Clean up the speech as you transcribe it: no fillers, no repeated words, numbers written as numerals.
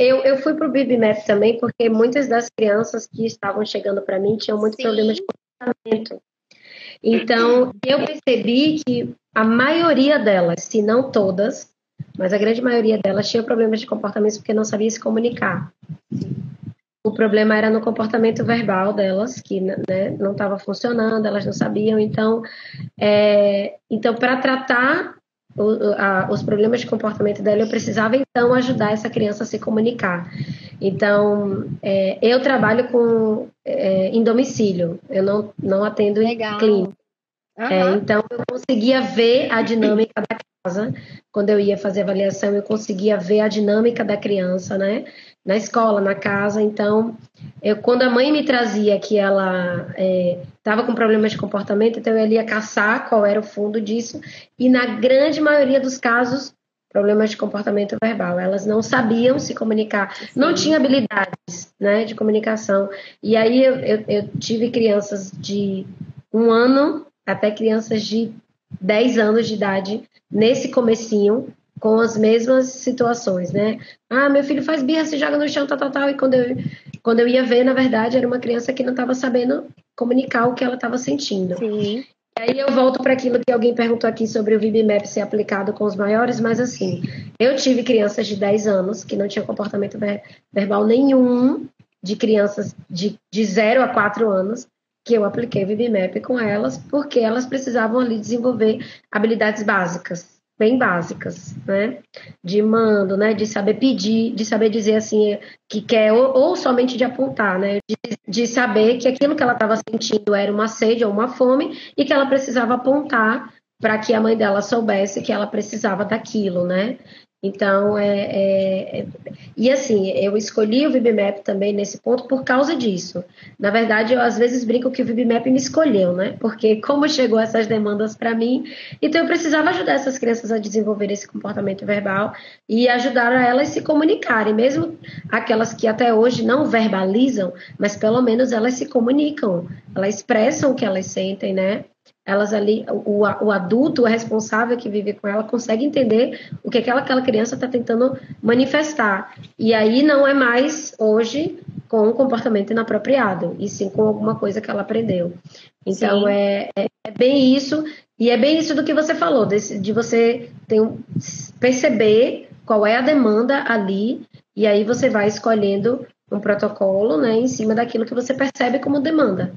Eu fui para o BibMap também, porque muitas das crianças que estavam chegando para mim tinham muito problema de comportamento. Então, eu percebi que a maioria delas, se não todas, mas a grande maioria delas tinha problemas de comportamento porque não sabia se comunicar. O problema era no comportamento verbal delas, que né, não estava funcionando, elas não sabiam. Então, então para tratar os problemas de comportamento dela, eu precisava, então, ajudar essa criança a se comunicar. Então, eu trabalho em domicílio, eu não atendo em clínica. Uhum. Então, eu conseguia ver a dinâmica da casa. Quando eu ia fazer avaliação, eu conseguia ver a dinâmica da criança, né? Na escola, na casa. Então, quando a mãe me trazia que ela estava com problemas de comportamento, então eu ia caçar qual era o fundo disso. E na grande maioria dos casos, problemas de comportamento verbal. Elas não sabiam se comunicar, não tinham habilidades, né, de comunicação. E aí eu tive crianças de 1 ano até crianças de 10 anos de idade, nesse comecinho, com as mesmas situações, né? Ah, meu filho faz birra, se joga no chão, tal. E quando eu ia ver, na verdade, era uma criança que não estava sabendo comunicar o que ela estava sentindo. Sim. E aí eu volto para aquilo que alguém perguntou aqui sobre o VibeMap ser aplicado com os maiores, mas assim, eu tive crianças de 10 anos que não tinham comportamento verbal nenhum, de crianças de 0 a 4 anos, que eu apliquei VibeMap com elas, porque elas precisavam ali desenvolver habilidades básicas, bem básicas, né? De mando, né? De saber pedir, de saber dizer assim que quer, ou somente de apontar, né? De saber que aquilo que ela estava sentindo era uma sede ou uma fome e que ela precisava apontar para que a mãe dela soubesse que ela precisava daquilo, né? Então, e assim, eu escolhi o VibeMap também nesse ponto por causa disso. Na verdade, eu às vezes brinco que o VibeMap me escolheu, né? Porque como chegou essas demandas para mim, então eu precisava ajudar essas crianças a desenvolver esse comportamento verbal e ajudar elas a se comunicarem, mesmo aquelas que até hoje não verbalizam, mas pelo menos elas se comunicam, elas expressam o que elas sentem, né? Elas ali, o adulto, o responsável que vive com ela, consegue entender o que aquela criança está tentando manifestar. E aí não é mais, hoje, com um comportamento inapropriado, e sim com alguma coisa que ela aprendeu. Então, é bem isso, e é bem isso do que você falou, de você perceber qual é a demanda ali, e aí você vai escolhendo um protocolo, né, em cima daquilo que você percebe como demanda.